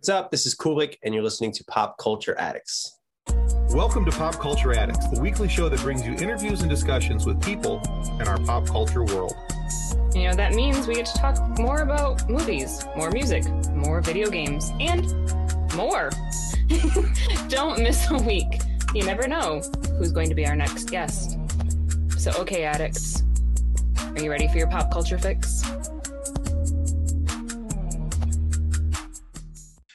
What's up? This is Kulik, and you're listening to Pop Culture Addicts. Welcome to Pop Culture Addicts, the weekly show that brings you interviews and discussions with people in our pop culture world. You know, that means we get to talk more about movies, more music, more video games, and more. Don't miss a week. You never know who's going to be our next guest. So, okay, addicts, are you ready for your pop culture fix?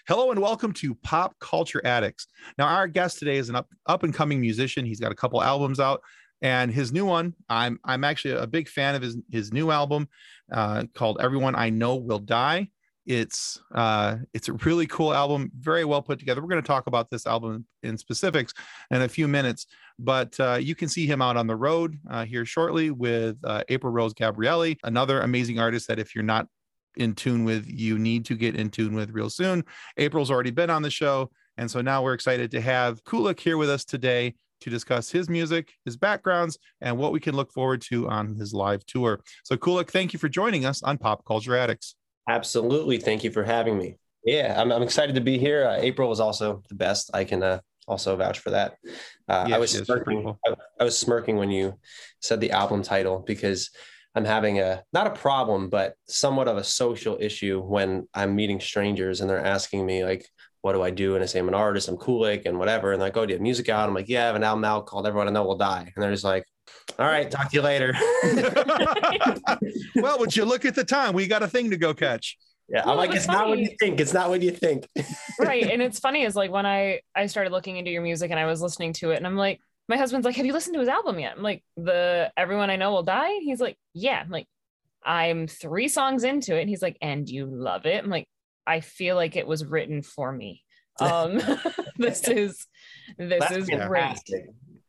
Hello and welcome to Pop Culture Addicts. Now, our guest today is an up and coming musician. He's got a couple albums out, and his new one, I'm actually a big fan of his new album called Everyone I Know Will Die. It's a really cool album, very well put together. We're going to talk about this album in specifics in a few minutes, but you can see him out on the road here shortly with April Rose Gabrielli, another amazing artist that if you're not in tune with, you need to get in tune with real soon. April's already been on the show, and so now we're excited to have Kulik here with us today to discuss his music, his backgrounds, and what we can look forward to on his live tour. So Kulik, thank you for joining us on Pop Culture Addicts. Absolutely, thank you for having me. Yeah, I'm excited to be here. April was also the best. I can also vouch for that. Yeah, I was smirking when you said the album title, because I'm having not a problem, but somewhat of a social issue when I'm meeting strangers and they're asking me, like, what do I do? And I say, I'm an artist, I'm Kulik and whatever. And they're like, oh, do you have music out? I'm like, yeah, I have an album out called Everyone I Know Will Die. And they're just like, all right, talk to you later. Well, would you look at the time? We got a thing to go catch. Yeah, well, I'm like, it's funny. Not what you think. It's not what you think. Right. And it's funny is like when I started looking into your music and I was listening to it and I'm like, my husband's like, have you listened to his album yet? I'm like, the Everyone I Know Will Die? He's like, yeah. I'm like, I'm 3 songs into it. And he's like, and you love it? I'm like, I feel like it was written for me. This is great.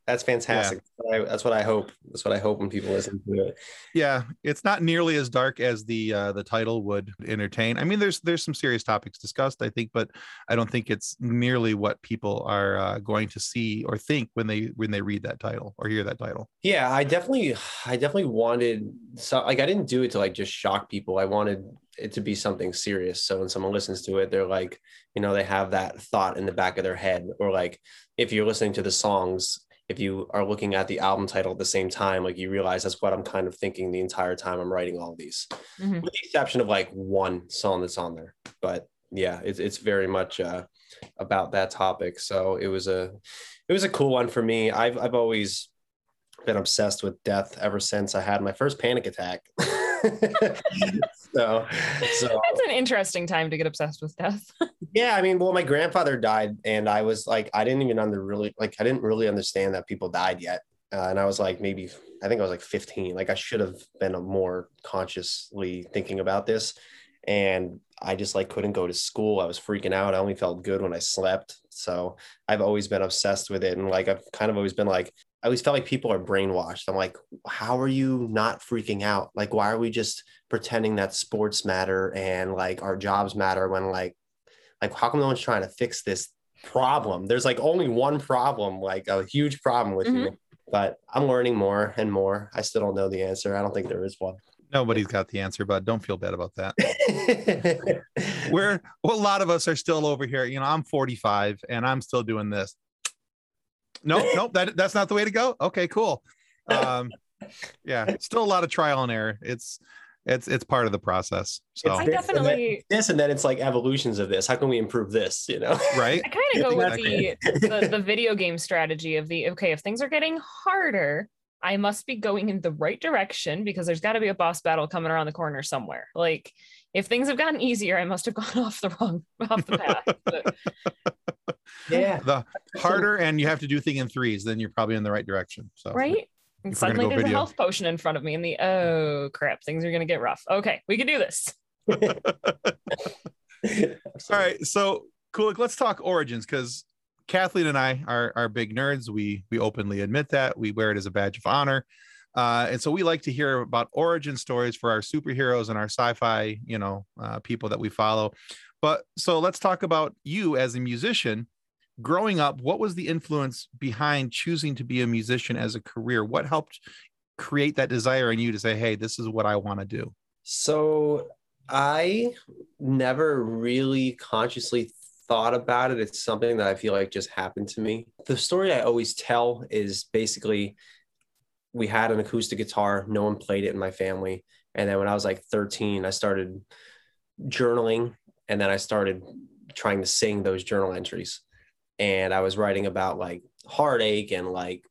That's fantastic. Yeah. That's what I hope. That's what I hope when people listen to it. Yeah, it's not nearly as dark as the title would entertain. I mean, there's some serious topics discussed, I think, but I don't think it's nearly what people are going to see or think when they read that title or hear that title. Yeah, I definitely wanted, so like I didn't do it to like just shock people. I wanted it to be something serious. So when someone listens to it, they're like, you know, they have that thought in the back of their head, or like if you're listening to the songs, if you are looking at the album title at the same time, like you realize that's what I'm kind of thinking the entire time I'm writing all these, with the exception of like one song that's on there. But yeah, it's very much about that topic. So it was a cool one for me. I've always been obsessed with death ever since I had my first panic attack. So that's an interesting time to get obsessed with death. Yeah, I mean, well, my grandfather died, and I was like, I didn't really understand that people died yet, and I was like, I think I was like 15. Like I should have been more consciously thinking about this, and I just like couldn't go to school. I was freaking out. I only felt good when I slept. So I've always been obsessed with it, and like I've kind of always been like, I always felt like people are brainwashed. I'm like, how are you not freaking out? Like, why are we just pretending that sports matter and like our jobs matter when like how come no one's trying to fix this problem? There's like only one problem, like a huge problem with you. But I'm learning more and more. I still don't know the answer. I don't think there is one. Nobody's got the answer, but don't feel bad about that. A lot of us are still over here. You know, I'm 45 and I'm still doing this. Nope, that's not the way to go. Okay, cool. Yeah, still a lot of trial and error. It's part of the process. So I definitely this, and then it's like evolutions of this. How can we improve this? You know, right? I kind of go with the video game strategy of if things are getting harder, I must be going in the right direction because there's got to be a boss battle coming around the corner somewhere. Like if things have gotten easier, I must have gone off the path. But yeah, the harder, and you have to do things in threes, then you're probably in the right direction. So right. And suddenly there's a health potion in front of me, and oh crap, things are going to get rough. Okay, we can do this. All right, so Kulik, let's talk origins, because Kathleen and I are big nerds. We openly admit that. We wear it as a badge of honor. And so we like to hear about origin stories for our superheroes and our sci-fi, people that we follow. But so let's talk about you as a musician. Growing up, what was the influence behind choosing to be a musician as a career? What helped create that desire in you to say, hey, this is what I want to do? So I never really consciously thought about it. It's something that I feel like just happened to me. The story I always tell is basically we had an acoustic guitar. No one played it in my family. And then when I was like 13, I started journaling, and then I started trying to sing those journal entries. And I was writing about like heartache and like,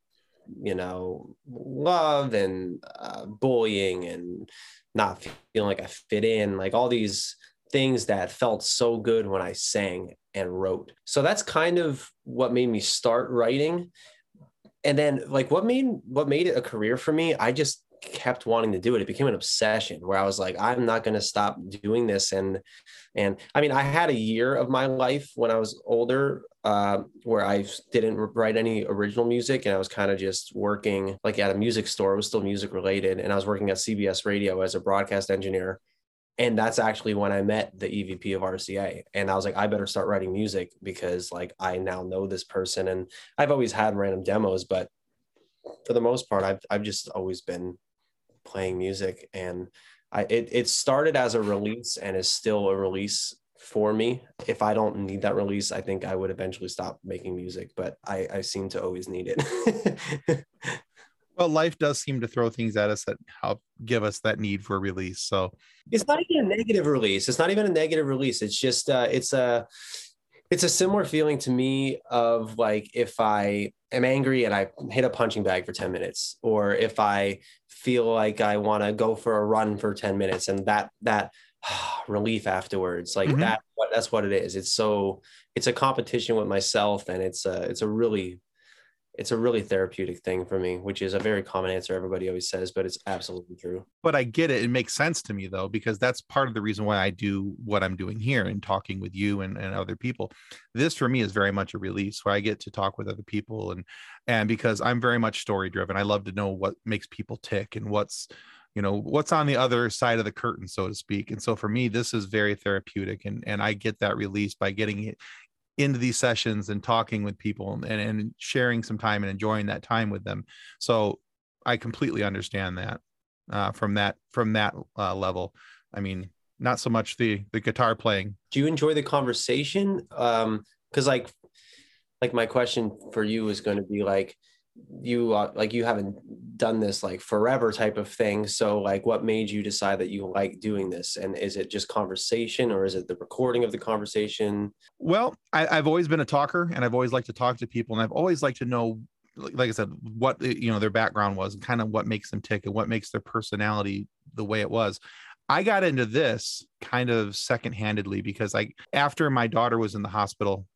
you know, love and bullying and not feeling like I fit in, like all these things that felt so good when I sang and wrote. So that's kind of what made me start writing. And then like what made it a career for me, I just kept wanting to do it. It became an obsession where I was like, I'm not going to stop doing this. And I mean, I had a year of my life when I was older where I didn't write any original music, and I was kind of just working like at a music store. It was still music related. And I was working at CBS Radio as a broadcast engineer. And that's actually when I met the EVP of RCA. And I was like, I better start writing music because like I now know this person. And I've always had random demos, but for the most part, I've just always been playing music. And it started as a release and is still a release for me. If I don't need that release, I think I would eventually stop making music, but I seem to always need it. Well, life does seem to throw things at us that help give us that need for release. So it's not even a negative release. It's just, it's a similar feeling to me of like, if I am angry and I hit a punching bag for 10 minutes, or if I feel like I want to go for a run for 10 minutes and that relief afterwards, like that's what it is. It's a competition with myself, and it's a really therapeutic thing for me, which is a very common answer everybody always says, but it's absolutely true. But I get it. It makes sense to me, though, because that's part of the reason why I do what I'm doing here and talking with you and other people. This for me is very much a release where I get to talk with other people, and because I'm very much story driven. I love to know what makes people tick and what's on the other side of the curtain, so to speak. And so for me, this is very therapeutic, and I get that release by getting it into these sessions and talking with people and sharing some time and enjoying that time with them. So I completely understand that from that level. I mean, not so much the guitar playing. Do you enjoy the conversation? Cause like my question for you is going to be like, you haven't done this like forever type of thing. So like, what made you decide that you like doing this? And is it just conversation, or is it the recording of the conversation? Well, I've always been a talker, and I've always liked to talk to people, and I've always liked to know, like I said, what, you know, their background was and kind of what makes them tick and what makes their personality the way it was. I got into this kind of second-handedly because after my daughter was in the hospital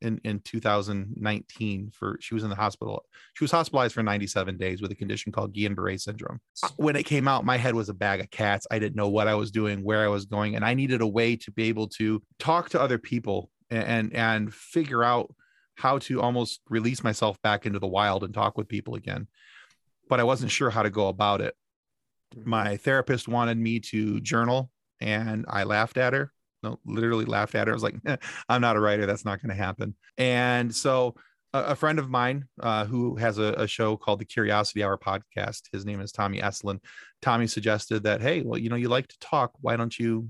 in 2019, she was hospitalized for 97 days with a condition called Guillain-Barré syndrome. When it came out, my head was a bag of cats. I didn't know what I was doing, where I was going, and I needed a way to be able to talk to other people and figure out how to almost release myself back into the wild and talk with people again. But I wasn't sure how to go about it. My therapist wanted me to journal, and I laughed at her. No, literally laughed at her. I was like, I'm not a writer. That's not going to happen. And so a friend of mine who has a show called the Curiosity Hour podcast, his name is Tommy Esalen. Tommy suggested that, hey, well, you know, you like to talk. Why don't you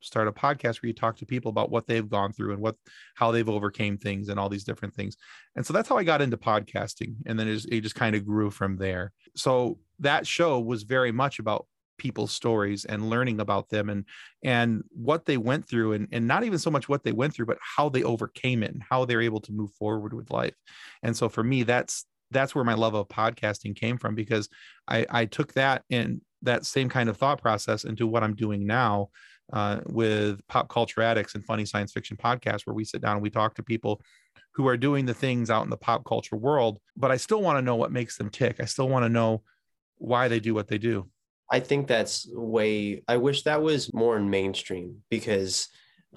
start a podcast where you talk to people about what they've gone through and how they've overcame things and all these different things. And so that's how I got into podcasting. And then it just kind of grew from there. So that show was very much about people's stories and learning about them and what they went through, and not even so much what they went through, but how they overcame it and how they're able to move forward with life. And so for me, that's where my love of podcasting came from, because I took that and that same kind of thought process into what I'm doing now with Pop Culture Addicts and Funny Science Fiction Podcast, where we sit down and we talk to people who are doing the things out in the pop culture world, but I still want to know what makes them tick. I still want to know why they do what they do. I think I wish that was more in mainstream, because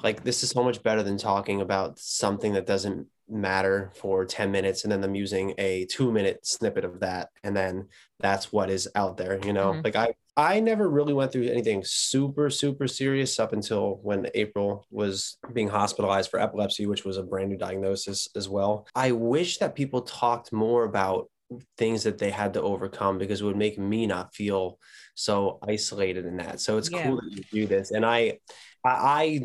like, this is so much better than talking about something that doesn't matter for 10 minutes and then them using a 2-minute snippet of that, and then that's what is out there, you know. Mm-hmm. Like I never really went through anything super super serious up until when April was being hospitalized for epilepsy, which was a brand new diagnosis as well. I wish that people talked more about things that they had to overcome, because it would make me not feel so isolated in that. So it's cool that you do this. And I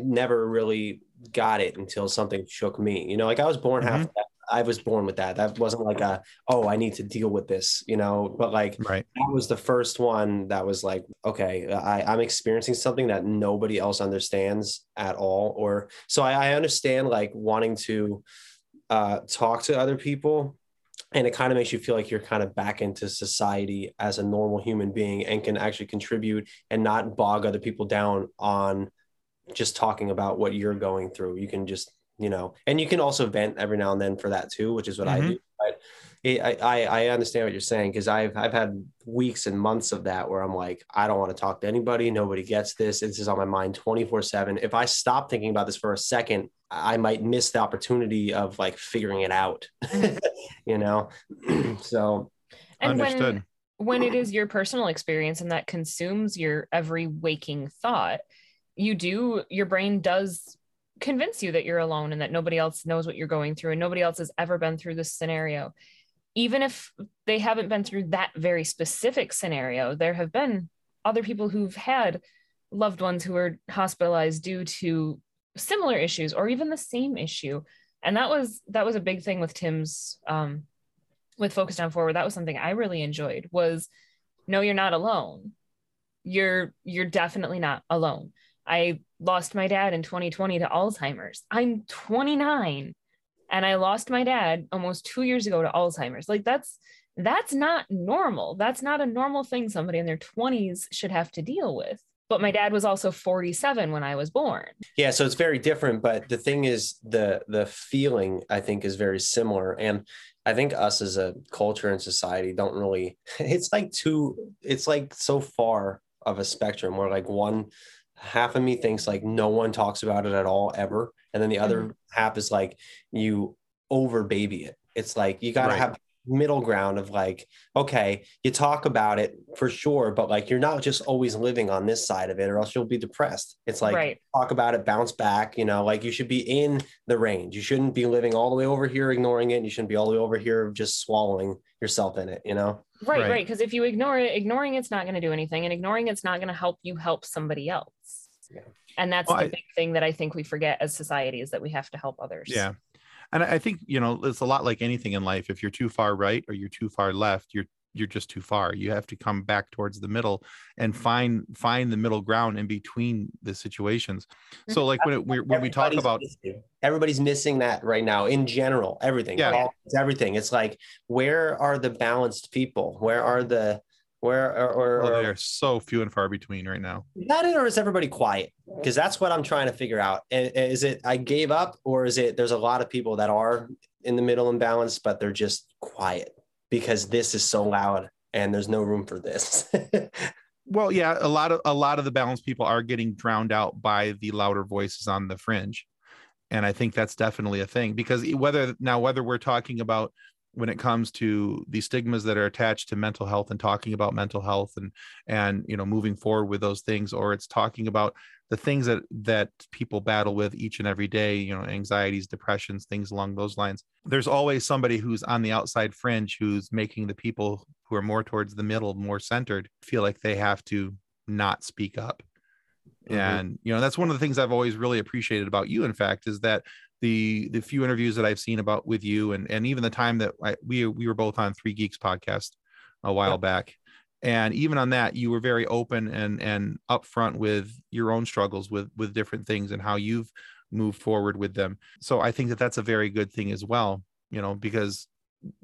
never really got it until something shook me. You know, like I was born half of that. I was born with that. That wasn't like a, oh, I need to deal with this, you know, but like that was the first one that was like, okay, I'm experiencing something that nobody else understands at all. Or so I understand like wanting to talk to other people, and it kind of makes you feel like you're kind of back into society as a normal human being and can actually contribute and not bog other people down on just talking about what you're going through. You can just, you know, and you can also vent every now and then for that too, which is what I do. But I understand what you're saying, because I've had weeks and months of that where I'm like, I don't want to talk to anybody. Nobody gets this. This is on my mind 24/7. If I stop thinking about this for a second, I might miss the opportunity of like figuring it out, you know? So. And when it is your personal experience and that consumes your every waking thought, your brain does convince you that you're alone and that nobody else knows what you're going through and nobody else has ever been through this scenario. Even if they haven't been through that very specific scenario, there have been other people who've had loved ones who were hospitalized due to similar issues or even the same issue. And that was a big thing with Tim's with Focused on Forward. That was something I really enjoyed, was no, you're not alone. You're definitely not alone. I lost my dad in 2020 to Alzheimer's. I'm 29 and I lost my dad almost 2 years ago to Alzheimer's. Like that's not normal. That's not a normal thing somebody in their 20s should have to deal with. But my dad was also 47 when I was born. Yeah, so it's very different. But the thing is, the feeling, I think, is very similar. And I think us as a culture and society don't really, it's like so far of a spectrum where like one half of me thinks like no one talks about it at all ever. And then the other half is like, you over baby it. It's like, you got to have middle ground of like, okay, you talk about it for sure, but like, you're not just always living on this side of it or else you'll be depressed. It's like, talk about it, bounce back, you know, like you should be in the range. You shouldn't be living all the way over here, ignoring it. You shouldn't be all the way over here, just swallowing yourself in it, you know? Right. Cause if you ignore it, ignoring it's not going to do anything, and ignoring it's not going to help you help somebody else. Yeah. And that's the big thing that I think we forget as society, is that we have to help others. Yeah. And I think, you know, it's a lot like anything in life. If you're too far right or you're too far left, you're just too far. You have to come back towards the middle and find the middle ground in between the situations. So like when we talk about, everybody's missing that right now in general, everything, everything. It's like, where are the balanced people? They are so few and far between right now. Is that it, or is everybody quiet? Because that's what I'm trying to figure out. Is it I gave up, or is it there's a lot of people that are in the middle and balanced, but they're just quiet because this is so loud and there's no room for this? Well, yeah, a lot of the balanced people are getting drowned out by the louder voices on the fringe, and I think that's definitely a thing, because whether we're talking about, when it comes to the stigmas that are attached to mental health and talking about mental health and you know, moving forward with those things, or it's talking about the things that people battle with each and every day, you know, anxieties, depressions, things along those lines. There's always somebody who's on the outside fringe, who's making the people who are more towards the middle, more centered, feel like they have to not speak up. And, you know, that's one of the things I've always really appreciated about you, in fact, is that the few interviews that I've seen about with you, and even the time that we were both on Three Geeks podcast a while back. And even on that, you were very open and upfront with your own struggles with different things and how you've moved forward with them. So I think that that's a very good thing as well, you know, because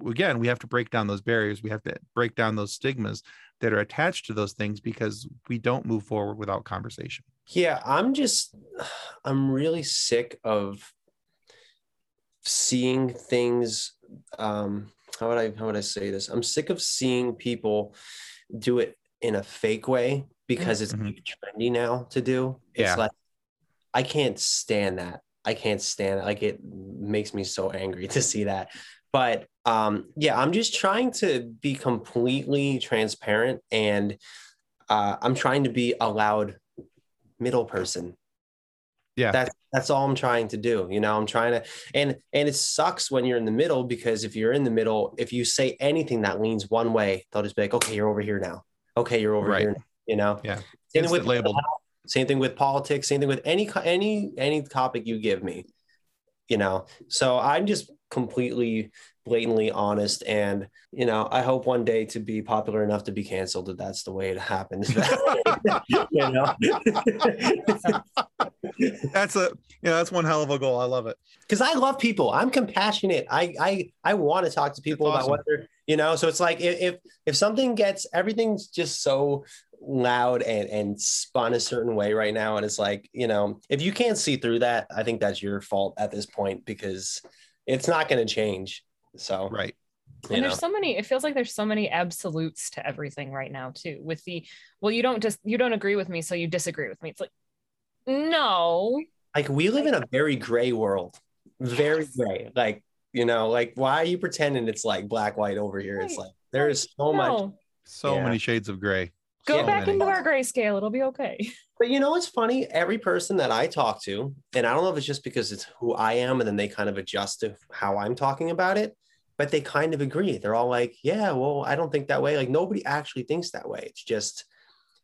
again, we have to break down those barriers. We have to break down those stigmas that are attached to those things, because we don't move forward without conversation. Yeah. I'm really sick of seeing things. How would I say this? I'm sick of seeing people do it in a fake way, because it's trendy now to do. It's like, I can't stand that. Like, it makes me so angry to see that. But I'm just trying to be completely transparent, and I'm trying to be a loud middle person. Yeah, that's all I'm trying to do. You know, I'm trying to, and it sucks when you're in the middle, because if you're in the middle, if you say anything that leans one way, they'll just be like, okay, you're over here now. Okay, you're over here now, you know? Yeah. It's labeled. Same thing with politics, same thing with any topic you give me, you know? So I'm just completely blatantly honest. And, you know, I hope one day to be popular enough to be canceled, that that's the way it happens. You know? That's one hell of a goal. I love it. Cause I love people. I'm compassionate. I want to talk to people about what they're, you know, so it's like, if something gets, everything's just so loud and spun a certain way right now. And it's like, you know, if you can't see through that, I think that's your fault at this point, because it's not going to change. So, right. And there's so many, it feels like there's so many absolutes to everything right now too, with the, well, you don't agree with me, so you disagree with me. It's like, no. Like we live in a very gray world, very gray. Like, you know, like why are you pretending it's like black, white over here? Right. It's like, there is so much, so many shades of gray. Go back into our grayscale. It'll be okay. But you know, what's funny. Every person that I talk to, and I don't know if it's just because it's who I am and then they kind of adjust to how I'm talking about it, but they kind of agree. They're all like, yeah, well, I don't think that way. Like nobody actually thinks that way. It's just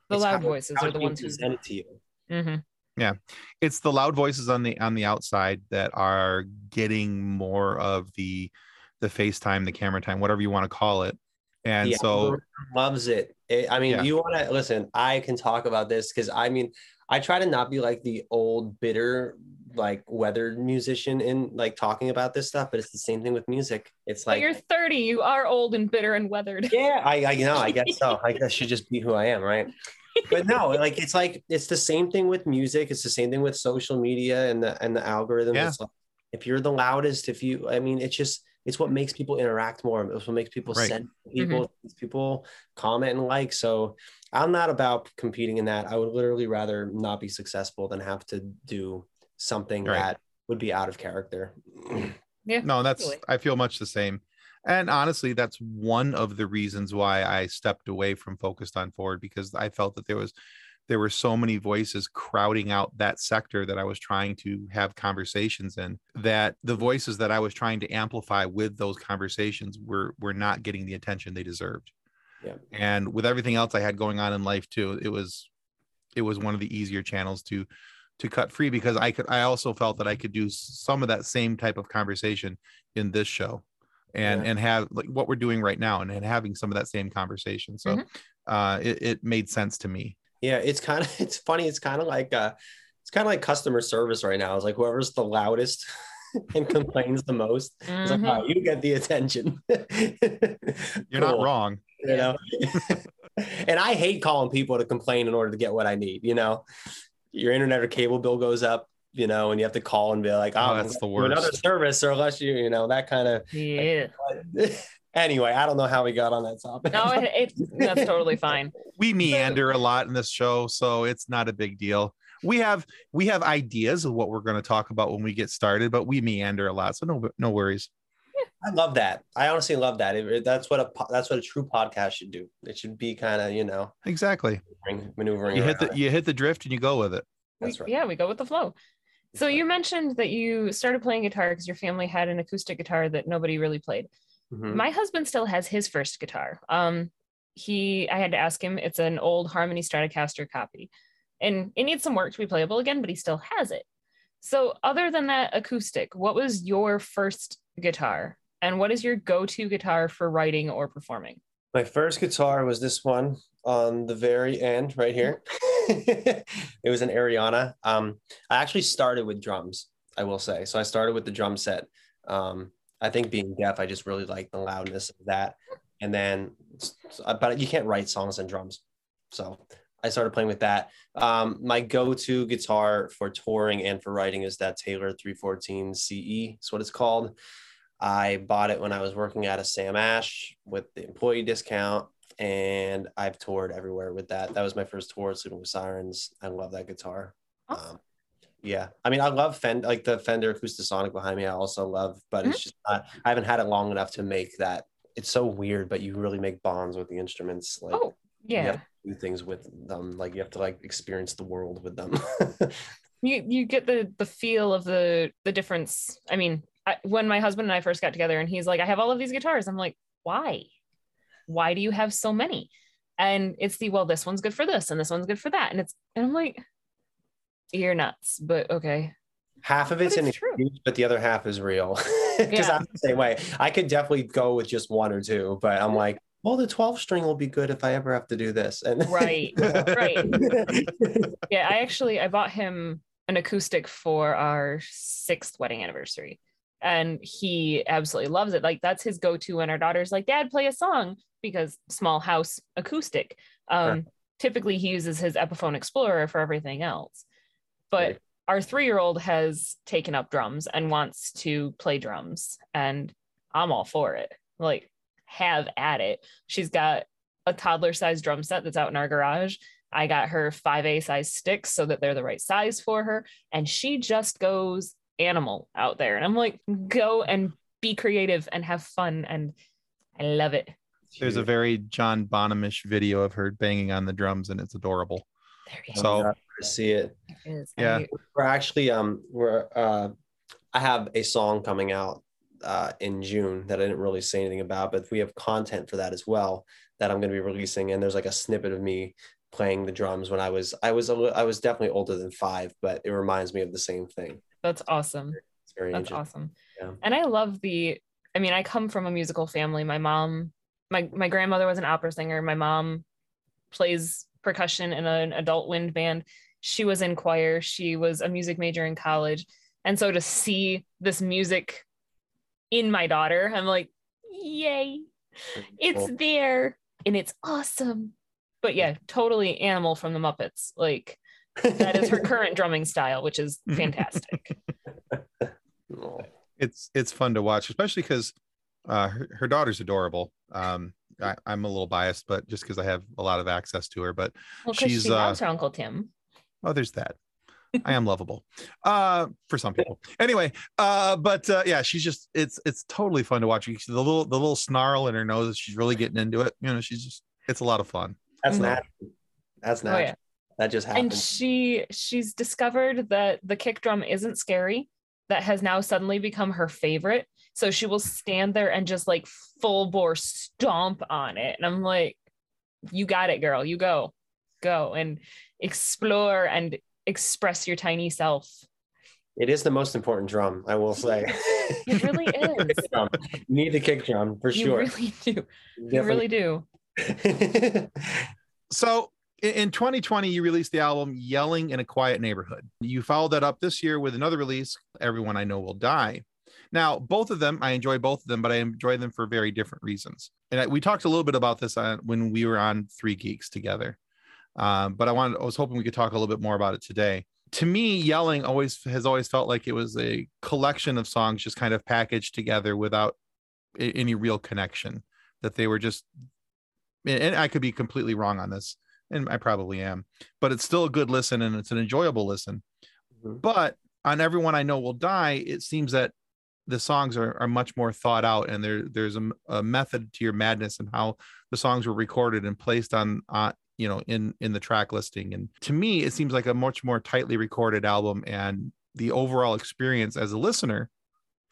the loud voices are the ones who send it to you. Mm-hmm. Yeah. It's the loud voices on the outside that are getting more of the FaceTime, the camera time, whatever you want to call it. And so loves it. You want to listen, I can talk about this because I mean, I try to not be like the old bitter, like weathered musician in like talking about this stuff, but it's the same thing with music. It's like, but you're 30, you are old and bitter and weathered. Yeah, I you know, I guess so. I guess I should just be who I am. Right. But no, like, it's the same thing with music. It's the same thing with social media and the algorithm. Yeah. It's like, if you're the loudest, it's just, it's what makes people interact more. It's what makes people send people, people comment and like. So I'm not about competing in that. I would literally rather not be successful than have to do something that would be out of character. Yeah. No, that's, totally. I feel much the same. And honestly, that's one of the reasons why I stepped away from Focused on Forward, because I felt that there were so many voices crowding out that sector that I was trying to have conversations in, that the voices that I was trying to amplify with those conversations were not getting the attention they deserved. Yeah. And with everything else I had going on in life too, it was one of the easier channels to cut free, because I also felt that I could do some of that same type of conversation in this show and have like what we're doing right now and having some of that same conversation. So it made sense to me. Yeah, it's funny. It's kind of like customer service right now. It's like whoever's the loudest and complains the most, it's like, oh, you get the attention. You're not wrong. You know? And I hate calling people to complain in order to get what I need. You know, your internet or cable bill goes up, you know, and you have to call and be like, oh that's the worst. Another service, or unless you know, that kind of. Yeah. Like, anyway, I don't know how we got on that topic. No, that's totally fine. We meander a lot in this show, so it's not a big deal. We have ideas of what we're going to talk about when we get started, but we meander a lot, so no worries. Yeah. I love that. I honestly love that. That's what a true podcast should do. It should be kind of, you know, exactly maneuvering. You hit the drift and you go with it. That's right. Yeah, we go with the flow. So you mentioned that you started playing guitar because your family had an acoustic guitar that nobody really played. Mm-hmm. My husband still has his first guitar. I had to ask him, it's an old Harmony Stratocaster copy and it needs some work to be playable again, but he still has it. So other than that acoustic, what was your first guitar and what is your go-to guitar for writing or performing? My first guitar was this one on the very end right here. It was an Ariana. I actually started with drums, I will say. So I started with the drum set. I think being deaf, I just really like the loudness of that. And then, but you can't write songs on drums. So I started playing with that. My go-to guitar for touring and for writing is that Taylor 314CE. It's what it's called. I bought it when I was working at a Sam Ash with the employee discount. And I've toured everywhere with that. That was my first tour, Sleeping With Sirens. I love that guitar. Awesome. Yeah. I mean, I love the Fender Acoustasonic behind me. I also love, but it's just not, I haven't had it long enough to make that. It's so weird, but you really make bonds with the instruments. Like, you have to do things with them. Like you have to like experience the world with them. you get the feel of the difference. I mean, when my husband and I first got together and he's like, I have all of these guitars. I'm like, why? Why do you have so many? And it's this one's good for this and this one's good for that. And I'm like, you're nuts, but okay. Half of it's an excuse, but the other half is real. Because I'm the same way. I could definitely go with just one or two, but I'm like, well, the 12 string will be good if I ever have to do this. And right. Yeah, I bought him an acoustic for our 6th wedding anniversary, and he absolutely loves it. Like, that's his go-to when our daughter's like, Dad, play a song, because small house acoustic. Typically he uses his Epiphone Explorer for everything else, but right. Our 3-year-old has taken up drums and wants to play drums, and I'm all for it. Like, have at it. She's got a toddler sized drum set that's out in our garage. I got her 5A size sticks so that they're the right size for her, and she just goes animal out there. And I'm like, go and be creative and have fun, and I love it. There's a very John Bonham-ish video of her banging on the drums, and it's adorable. There you go. See it. Yeah, we're actually I have a song coming out in June that I didn't really say anything about, but we have content for that as well that I'm going to be releasing, and there's like a snippet of me playing the drums when I was definitely older than 5, but it reminds me of the same thing. That's awesome. It's very interesting. That's awesome. Yeah. And I come from a musical family. My mom, my grandmother was an opera singer. My mom plays percussion in an adult wind band. She was in choir. She was a music major in college. And so to see this music in my daughter, I'm like, yay, it's there and it's awesome. But yeah, totally Animal from the Muppets. Like, that is her current drumming style, which is fantastic. It's fun to watch, especially because her daughter's adorable. I'm a little biased, but just because I have a lot of access to her, but she loves her Uncle Tim. Oh, there's that. I am lovable for some people anyway. Yeah, she's just, it's totally fun to watch. You see the little snarl in her nose. She's really getting into it. You know, it's a lot of fun. That's natural. Oh, yeah. That just happened. And she's discovered that the kick drum isn't scary. That has now suddenly become her favorite. So she will stand there and just like full bore stomp on it. And I'm like, you got it, girl. You go and explore and express your tiny self. It is the most important drum, I will say. It really is. You need the kick drum for sure. You really do. You really do. So in 2020, you released the album Yelling in a Quiet Neighborhood. You followed that up this year with another release, Everyone I Know Will Die. Now, both of them, I enjoy both of them, but I enjoy them for very different reasons. And we talked a little bit about this when we were on Three Geeks together. But I was hoping we could talk a little bit more about it today. To me, Yelling has always felt like it was a collection of songs just kind of packaged together without any real connection, that they were just, and I could be completely wrong on this, and I probably am, but it's still a good listen and it's an enjoyable listen. Mm-hmm. But on Everyone I Know Will Die, it seems that the songs are much more thought out, and there's a method to your madness and how the songs were recorded and placed on, in the track listing. And to me, it seems like a much more tightly recorded album, and the overall experience as a listener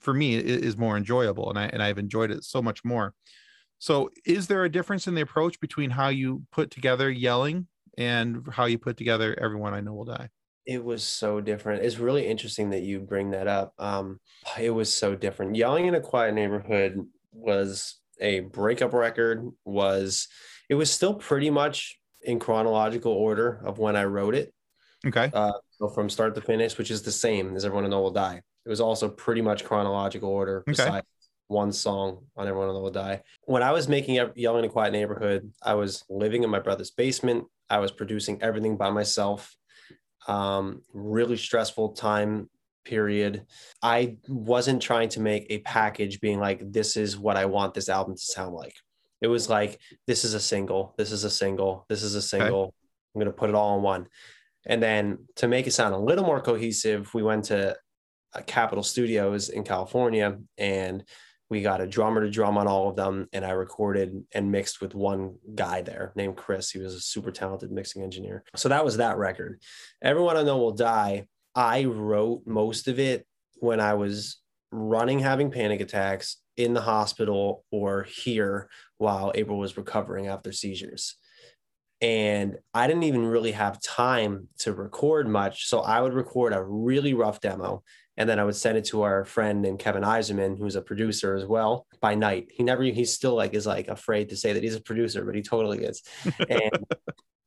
for me is more enjoyable. And I've enjoyed it so much more. So is there a difference in the approach between how you put together Yelling and how you put together Everyone I Know Will Die? It was so different. It's really interesting that you bring that up. It was so different. Yelling in a Quiet Neighborhood was a breakup record. It was still pretty much in chronological order of when I wrote it. Okay. So from start to finish, which is the same as Everyone I Know Will Die. It was also pretty much chronological order. Okay. Besides one song on Everyone I Know Will Die. When I was making Yelling in a Quiet Neighborhood, I was living in my brother's basement. I was producing everything by myself. Really stressful time period. I wasn't trying to make a package being like, this is what I want this album to sound like. It was like, this is a single, this is a single, this is a single. Okay. I'm going to put it all in one. And then to make it sound a little more cohesive, we went to Capitol Studios in California, and we got a drummer to drum on all of them. And I recorded and mixed with one guy there named Chris. He was a super talented mixing engineer. So that was that record. Everyone I Know Will Die, I wrote most of it when I was having panic attacks in the hospital or here while April was recovering after seizures. And I didn't even really have time to record much. So I would record a really rough demo, and then I would send it to our friend named Kevin Eisenman, who's a producer as well, by night. He's still is afraid to say that he's a producer, but he totally is. And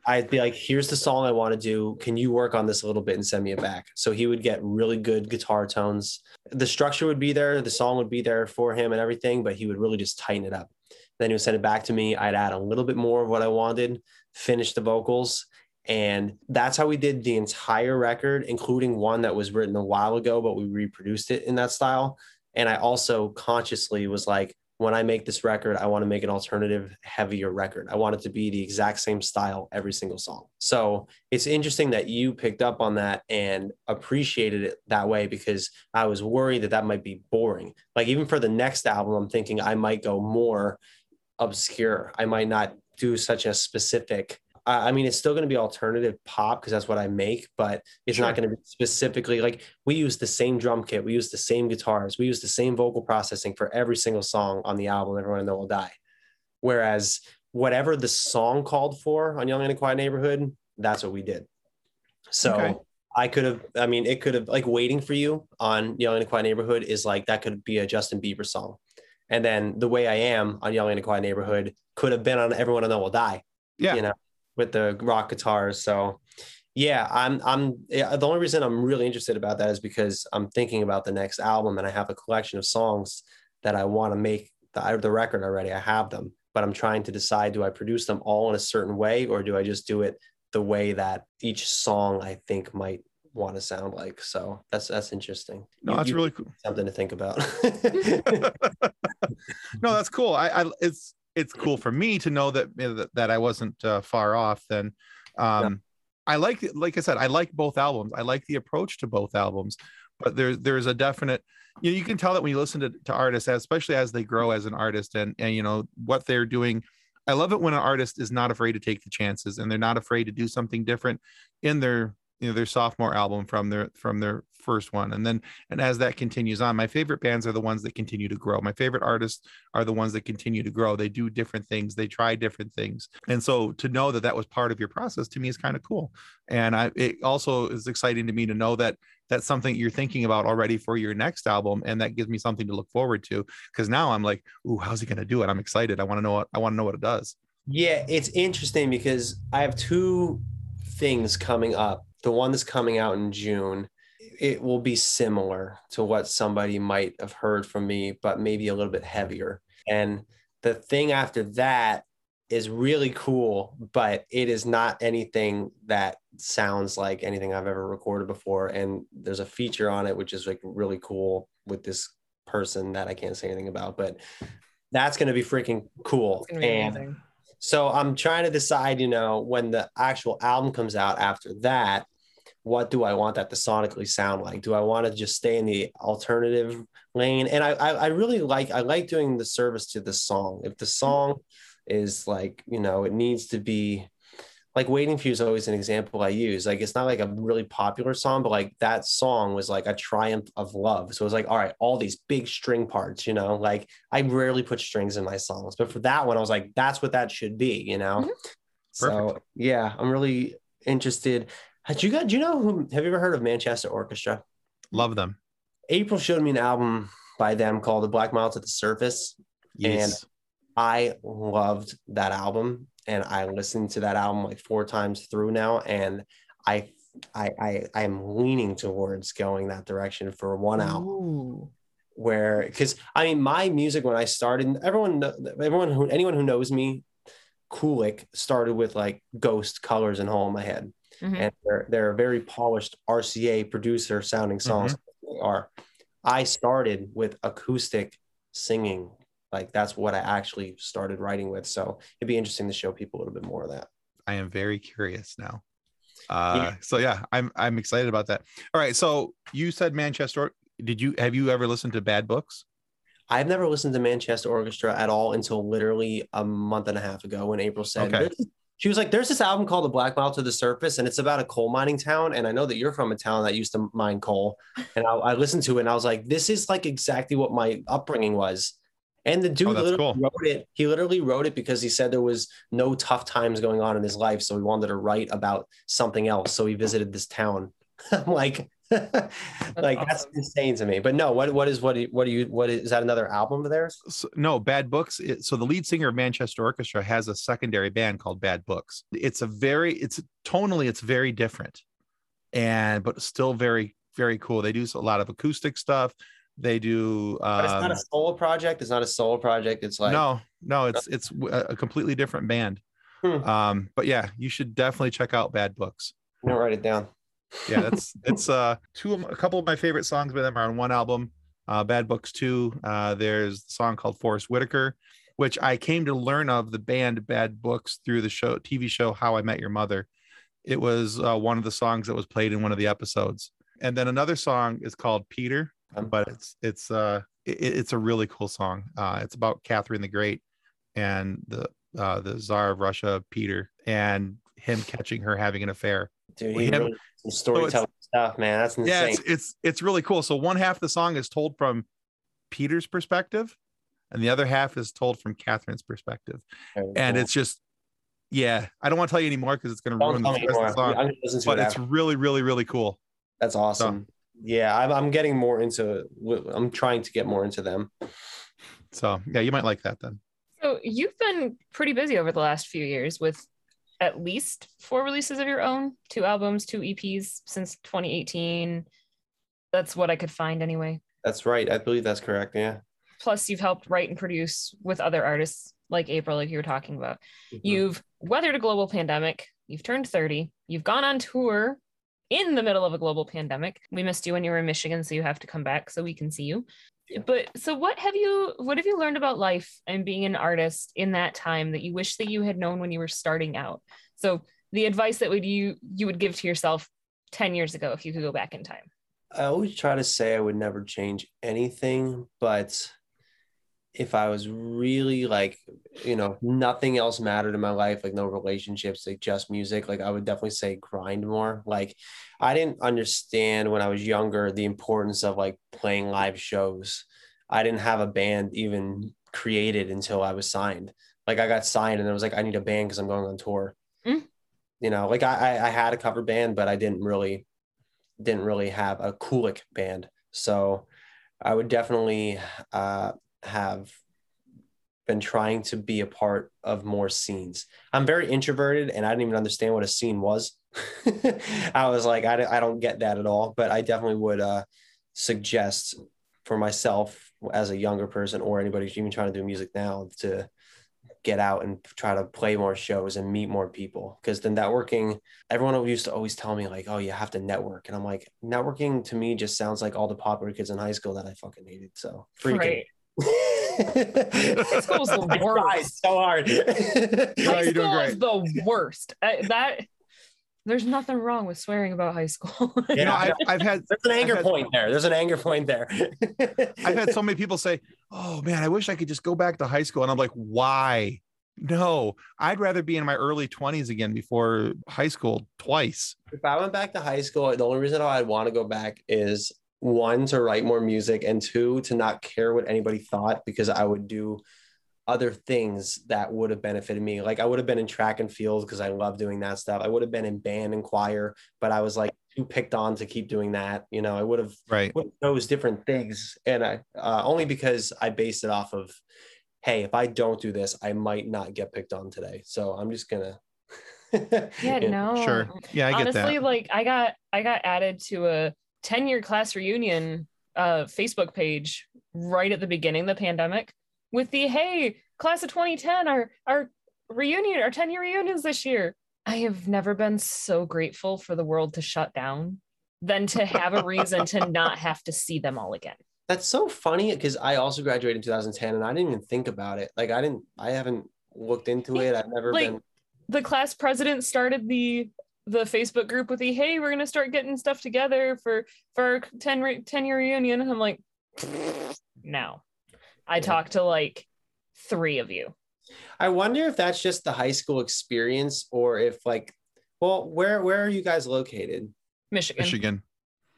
I'd be like, here's the song I want to do. Can you work on this a little bit and send me it back? So he would get really good guitar tones. The structure would be there. The song would be there for him and everything, but he would really just tighten it up. Then he would send it back to me. I'd add a little bit more of what I wanted, finish the vocals. And that's how we did the entire record, including one that was written a while ago, but we reproduced it in that style. And I also consciously was like, when I make this record, I want to make an alternative, heavier record. I want it to be the exact same style every single song. So it's interesting that you picked up on that and appreciated it that way, because I was worried that that might be boring. Like, even for the next album, I'm thinking I might go more obscure. I might not do such a specific... I mean, it's still going to be alternative pop because that's what I make, but it's not going to be specifically like, we use the same drum kit. We use the same guitars. We use the same vocal processing for every single song on the album, Everyone I Know Will Die. Whereas whatever the song called for on Yelling in a Quiet Neighborhood, that's what we did. So okay. It could have Waiting for You on Yelling in a Quiet Neighborhood is like, that could be a Justin Bieber song. And then The Way I Am on Yelling in a Quiet Neighborhood could have been on Everyone I Know Will Die. Yeah. You know? With the rock guitars. So yeah, the only reason I'm really interested about that is because I'm thinking about the next album, and I have a collection of songs that I want to make the record already. I have them, but I'm trying to decide, do I produce them all in a certain way, or do I just do it the way that each song I think might want to sound like? So that's interesting. No, that's really cool. Something to think about. No, that's cool. It's cool for me to know that I wasn't far off then. Yeah. I like both albums. I like the approach to both albums, but there's a definite, you can tell that when you listen to artists, especially as they grow as an artist and what they're doing. I love it when an artist is not afraid to take the chances, and they're not afraid to do something different in their, their sophomore album from their first one. And as that continues on, my favorite bands are the ones that continue to grow. My favorite artists are the ones that continue to grow. They do different things. They try different things. And so to know that was part of your process, to me, is kind of cool. And it also is exciting to me to know that that's something you're thinking about already for your next album. And that gives me something to look forward to, because now I'm like, ooh, how's he going to do it? I'm excited. I want to know what it does. Yeah. It's interesting because I have two things coming up. The one that's coming out in June, it will be similar to what somebody might have heard from me, but maybe a little bit heavier. And the thing after that is really cool, but it is not anything that sounds like anything I've ever recorded before. And there's a feature on it, which is really cool with this person that I can't say anything about, but that's going to be freaking cool. It's gonna be amazing. So I'm trying to decide, when the actual album comes out after that, what do I want that to sonically sound like? Do I want to just stay in the alternative lane? And I really like doing the service to the song. If the song is it needs to be Waiting for You is always an example I use. It's not a really popular song, but that song was a triumph of love. So it was all right, all these big string parts, I rarely put strings in my songs, but for that one, I was like, that's what that should be, Mm-hmm. So yeah, I'm really interested. Have you ever heard of Manchester Orchestra? Love them. April showed me an album by them called The Black Mile to the Surface. Yes. And I loved that album. And I listened to that album 4 times through now. And I'm leaning towards going that direction for one album. Ooh. My music, when I started, anyone who knows me, Kulik started with Ghost, Colors, and Hole in My Head. Mm-hmm. And they're a very polished RCA producer sounding songs. Mm-hmm. I started with acoustic singing. That's what I actually started writing with. So it'd be interesting to show people a little bit more of that. I am very curious now. So yeah, I'm excited about that. All right. So you said Manchester. Have you ever listened to Bad Books? I've never listened to Manchester Orchestra at all until literally a month and a half ago when April said, she was like, there's this album called The Black Mile to the Surface, and it's about a coal mining town. And I know that you're from a town that used to mine coal. And I listened to it and I was like, this is exactly what my upbringing was. And the dude wrote it. He literally wrote it because he said there was no tough times going on in his life, so he wanted to write about something else. So he visited this town. I'm like, that's insane to me. But no, is that another album of theirs? So, no, Bad Books. So the lead singer of Manchester Orchestra has a secondary band called Bad Books. It's very different, but still very, very cool. They do a lot of acoustic stuff. They do, but it's not a solo project. It's like, no, it's a completely different band. But yeah, you should definitely check out Bad Books. I'm gonna write it down. Yeah, a couple of my favorite songs by them are on one album, Bad Books 2. There's a song called Forrest Whitaker, which I came to learn of the band Bad Books through the TV show, How I Met Your Mother. It was one of the songs that was played in one of the episodes. And then another song is called Peter. But it's a really cool song. It's about Catherine the Great and the Tsar of Russia, Peter, and him catching her having an affair. Dude, really storytelling stuff, man. That's insane. Yeah, it's really cool. So one half of the song is told from Peter's perspective, and the other half is told from Catherine's perspective. Very cool. It's just, yeah, I don't want to tell you anymore because it's going to ruin the rest of the song. But it's really, really, really cool. That's awesome. So, yeah, I'm trying to get more into them. So yeah, you might like that then. So you've been pretty busy over the last few years with at least 4 releases of your own, 2 albums, 2 EPs since 2018. That's what I could find anyway. That's right. I believe that's correct. Yeah. Plus you've helped write and produce with other artists like April, like you were talking about. Mm-hmm. You've weathered a global pandemic. You've turned 30. You've gone on tour in the middle of a global pandemic. We missed you when you were in Michigan, so you have to come back so we can see you. But so what have you learned about life and being an artist in that time that you wish that you had known when you were starting out? So the advice that you would give to yourself 10 years ago if you could go back in time. I always try to say I would never change anything, but if I was really nothing else mattered in my life, like no relationships, like just music, like I would definitely say grind more. Like I didn't understand when I was younger, the importance of like playing live shows. I didn't have a band even created until I was signed. Like I got signed and I was like, I need a band because I'm going on tour. Mm. Like I had a cover band, but I didn't really have a Kulik band. So I would definitely, have been trying to be a part of more scenes. I'm very introverted and I didn't even understand what a scene was. I was like, I don't get that at all, but I definitely would suggest for myself as a younger person or anybody who's even trying to do music now to get out and try to play more shows and meet more people. Because the networking, everyone used to always tell me like, oh, you have to network. And I'm like, networking to me just sounds like all the popular kids in high school that I fucking hated. So freaking. Right. High school is the worst. So hard. High school is the worst. There's nothing wrong with swearing about high school. Yeah, I've had. There's an anger point there. I've had so many people say, "Oh man, I wish I could just go back to high school," and I'm like, "Why? No, I'd rather be in my early 20s again before high school twice." If I went back to high school, the only reason I'd want to go back is. 1, to write more music, and 2, to not care what anybody thought, because I would do other things that would have benefited me. Like I would have been in track and field because I love doing that stuff. I would have been in band and choir, but I was like too picked on to keep doing that. I would have those different things. And I only because I based it off of, hey, if I don't do this, I might not get picked on today. So I'm just going to. Yeah, no. Sure. Yeah, I get that. Honestly, like I got added to a 10-year class reunion Facebook page right at the beginning of the pandemic with the, hey, class of 2010, our reunion, our 10-year reunions this year. I have never been so grateful for the world to shut down than to have a reason to not have to see them all again. That's so funny because I also graduated in 2010 and I didn't even think about it. Like I haven't looked into it. I've never been. The class president started the Facebook group with the, hey, we're going to start getting stuff together for our 10-year reunion. And I'm like, no, I talked to like 3 of you. I wonder if that's just the high school experience or if where are you guys located? Michigan.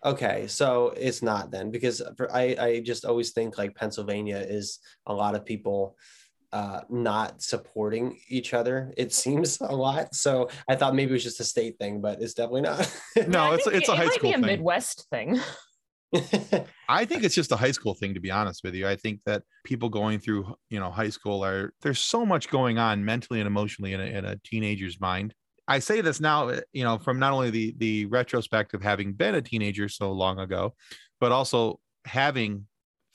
Okay, so it's not then, because I just always think like Pennsylvania is a lot of people not supporting each other. It seems a lot. So I thought maybe it was just a state thing, but it's definitely not. No, it's a high school thing. It might be a Midwest thing. I think it's just a high school thing, to be honest with you. I think that people going through, you know, high school are, there's so much going on mentally and emotionally in a teenager's mind. I say this now, you know, from not only the retrospect of having been a teenager so long ago, but also having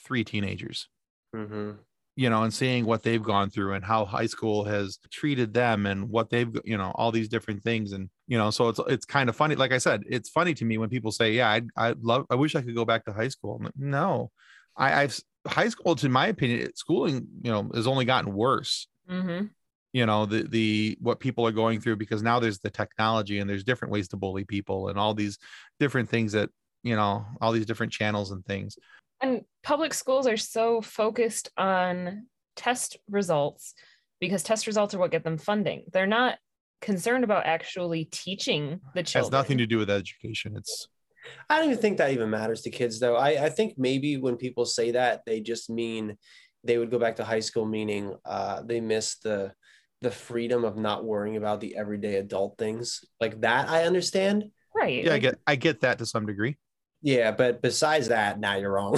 three teenagers, mm-hmm. you know, and seeing what they've gone through and how high school has treated them and what they've, you know, all these different things. And, you know, so it's kind of funny. Like I said, it's funny to me when people say, yeah, I wish I could go back to high school. I'm like, no, high school, to my opinion, schooling, you know, has only gotten worse. Mm-hmm. You know, the what people are going through, because now there's the technology and there's different ways to bully people and all these different things that, you know, all these different channels and things. And public schools are so focused on test results because test results are what get them funding. They're not concerned about actually teaching the children. It has nothing to do with education. I don't even think that even matters to kids, though. I think maybe when people say that, they just mean they would go back to high school, meaning they miss the freedom of not worrying about the everyday adult things like that. I understand. Right. Yeah, I get that to some degree. Yeah. But besides that, now you're wrong.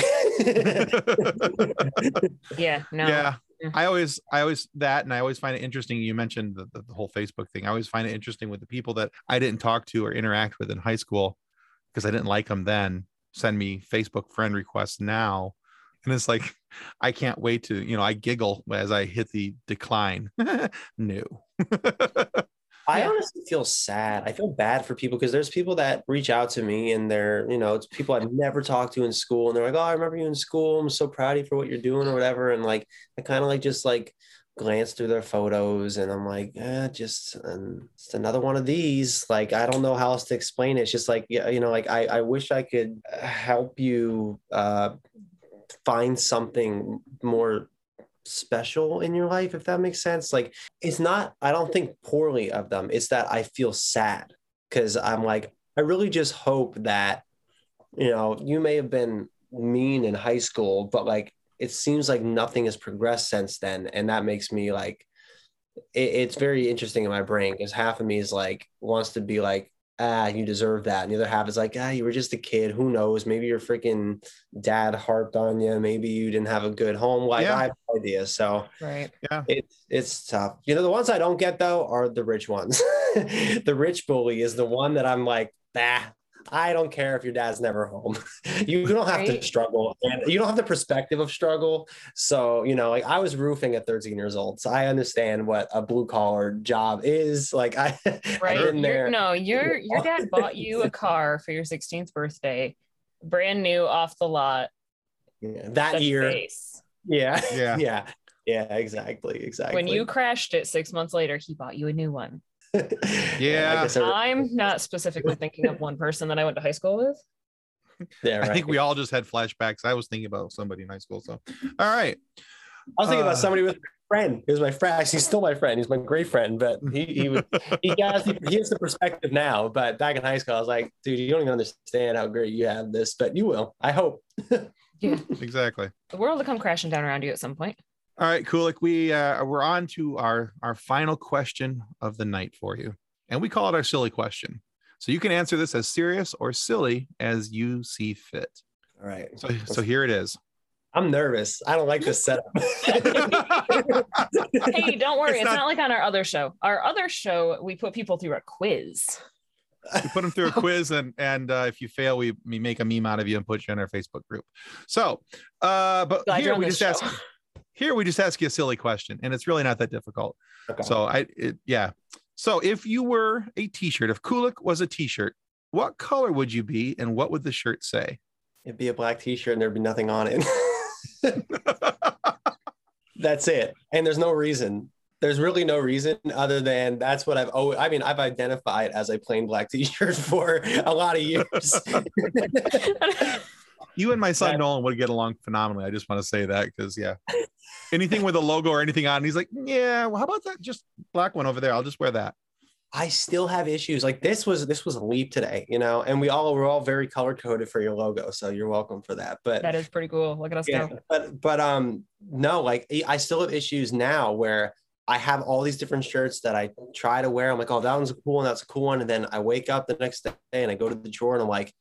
Yeah. No. Yeah. I always find it interesting. You mentioned the whole Facebook thing. I always find it interesting with the people that I didn't talk to or interact with in high school because I didn't like them then send me Facebook friend requests now. And it's like, I can't wait to, you know, I giggle as I hit the decline. No. I honestly feel sad. I feel bad for people because there's people that reach out to me and they're, you know, it's people I've never talked to in school. And they're like, oh, I remember you in school. I'm so proud of you for what you're doing or whatever. And like, I kind of like just like glance through their photos and I'm like, just another one of these. Like, I don't know how else to explain it. It's just like, you know, like I wish I could help you find something more special in your life, if that makes sense. Like, it's not, I don't think poorly of them. It's that I feel sad because I'm like, I really just hope that, you know, you may have been mean in high school, but like, it seems like nothing has progressed since then. And that makes me like, it's very interesting in my brain because half of me is like, wants to be like, you deserve that. And the other half is like, you were just a kid. Who knows? Maybe your freaking dad harped on you. Maybe you didn't have a good home life. Yeah. I have no idea. So right. Yeah. It's tough. You know, the ones I don't get though are the rich ones. The rich bully is the one that I'm like, I don't care if your dad's never home. You don't have to struggle and you don't have the perspective of struggle. So, you know, like I was roofing at 13 years old. So I understand what a blue collar job is. Like I've been there. No, your dad bought you a car for your 16th birthday, brand new off the lot. Yeah, that year. Face. Yeah. Yeah. Yeah. Yeah, exactly. When you crashed it 6 months later, he bought you a new one. Yeah, I'm not specifically thinking of one person that I went to high school with. Yeah, right. I think we all just had flashbacks. I was thinking about somebody in high school. So, all right, I was thinking about somebody with a friend. He was my friend. Actually, he's still my friend. He's my great friend. But he has the perspective now. But back in high school, I was like, dude, you don't even understand how great you have this. But you will. I hope. Yeah, exactly. The world will come crashing down around you at some point. All right, Kulik, we're on to our final question of the night for you. And we call it our silly question. So you can answer this as serious or silly as you see fit. All right. So here it is. I'm nervous. I don't like this setup. Hey, don't worry. It's not like on our other show. Our other show, we put people through a quiz. We put them through a quiz, and if you fail, we make a meme out of you and put you in our Facebook group. So, but here we just ask... Here, we just ask you a silly question, and it's really not that difficult. Okay. So if you were a t-shirt, if Kulik was a t-shirt, what color would you be, and what would the shirt say? It'd be a black t-shirt, and there'd be nothing on it. That's it. And there's no reason. There's really no reason other than that's what I've always, I've identified as a plain black t-shirt for a lot of years. You and my son Nolan would get along phenomenally. I just want to say that because, yeah, anything with a logo or anything on, he's like, yeah, well, how about that? Just black one over there. I'll just wear that. I still have issues. Like this was a leap today, you know, and we're all very color coded for your logo. So you're welcome for that. But that is pretty cool. Look at us now. But no, like I still have issues now where I have all these different shirts that I try to wear. I'm like, oh, that one's a cool one. That's a cool one. And then I wake up the next day and I go to the drawer and I'm like,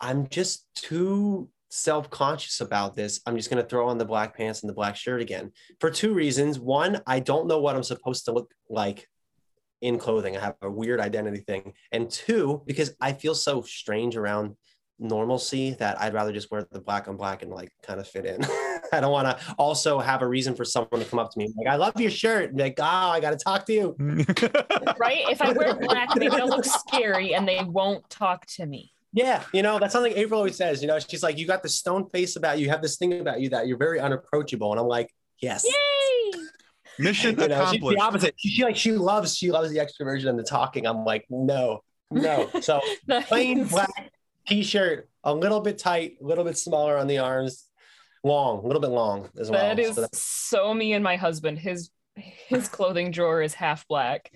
I'm just too self-conscious about this. I'm just going to throw on the black pants and the black shirt again for two reasons. One, I don't know what I'm supposed to look like in clothing. I have a weird identity thing. And two, because I feel so strange around normalcy that I'd rather just wear the black on black and like kind of fit in. I don't want to also have a reason for someone to come up to me and be like, I love your shirt. And be like, oh, I got to talk to you. Right? If I wear black, they're going to look scary and they won't talk to me. Yeah. You know, that's something April always says, you know, she's like, you got the stone face about you. You have this thing about you that you're very unapproachable. And I'm like, yes. Yay! Mission accomplished. She's the opposite. She loves the extroversion and the talking. I'm like, no. So nice. Plain black t-shirt, a little bit tight, a little bit smaller on the arms, long, a little bit long as well. That is so me and my husband. His clothing drawer is half black,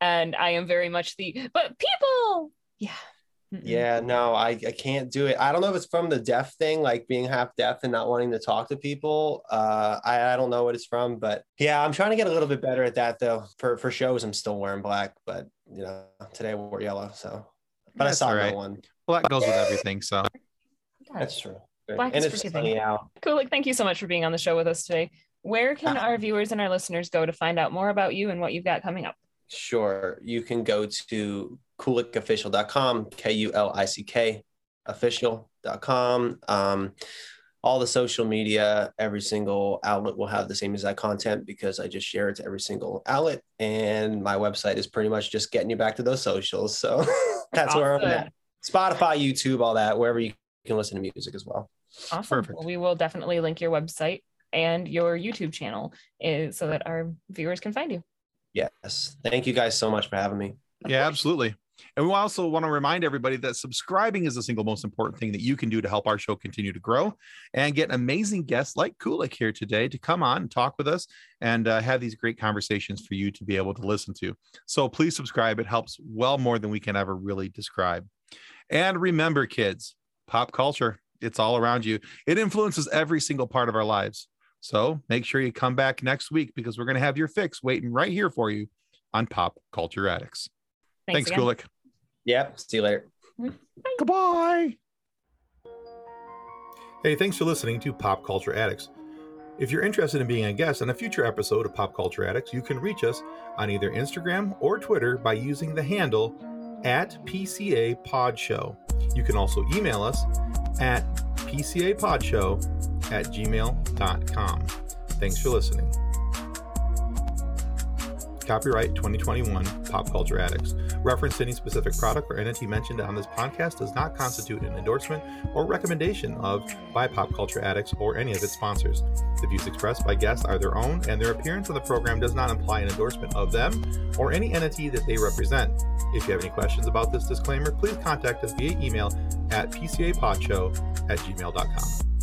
and I am very much people. Yeah. Yeah, no, I can't do it. I don't know if it's from the deaf thing, like being half deaf and not wanting to talk to people. I don't know what it's from, but yeah, I'm trying to get a little bit better at that though. For shows, I'm still wearing black, but you know, today I wore yellow. So, but that's I saw that right. One. Black goes with everything, so that's true. Black and is it's funny out. Kulik, thank you so much for being on the show with us today. Where can our viewers and our listeners go to find out more about you and what you've got coming up? Sure. You can go to KulikOfficial.com, KULICK, official.com. All the social media, every single outlet will have the same exact content because I just share it to every single outlet. And my website is pretty much just getting you back to those socials. So that's awesome. Where I'm at. Spotify, YouTube, all that, wherever you can listen to music as well. Awesome. Perfect. Well, we will definitely link your website and your YouTube channel so that our viewers can find you. Yes. Thank you guys so much for having me. Yeah, absolutely. And we also want to remind everybody that subscribing is the single most important thing that you can do to help our show continue to grow and get amazing guests like Kulik here today to come on and talk with us and have these great conversations for you to be able to listen to. So please subscribe. It helps well more than we can ever really describe. And remember, kids, pop culture, it's all around you. It influences every single part of our lives. So make sure you come back next week because we're going to have your fix waiting right here for you on Pop Culture Addicts. Thanks Kulik. Yep. See you later. Bye. Goodbye. Hey, thanks for listening to Pop Culture Addicts. If you're interested in being a guest on a future episode of Pop Culture Addicts, you can reach us on either Instagram or Twitter by using the handle @PCAPodShow. You can also email us at PCAPodShow@gmail.com. Thanks for listening. Copyright 2021 Pop Culture Addicts. Reference to any specific product or entity mentioned on this podcast does not constitute an endorsement or recommendation by Pop Culture Addicts or any of its sponsors. The views expressed by guests are their own, and their appearance on the program does not imply an endorsement of them or any entity that they represent. If you have any questions about this disclaimer, please contact us via email at pcapodshow@gmail.com.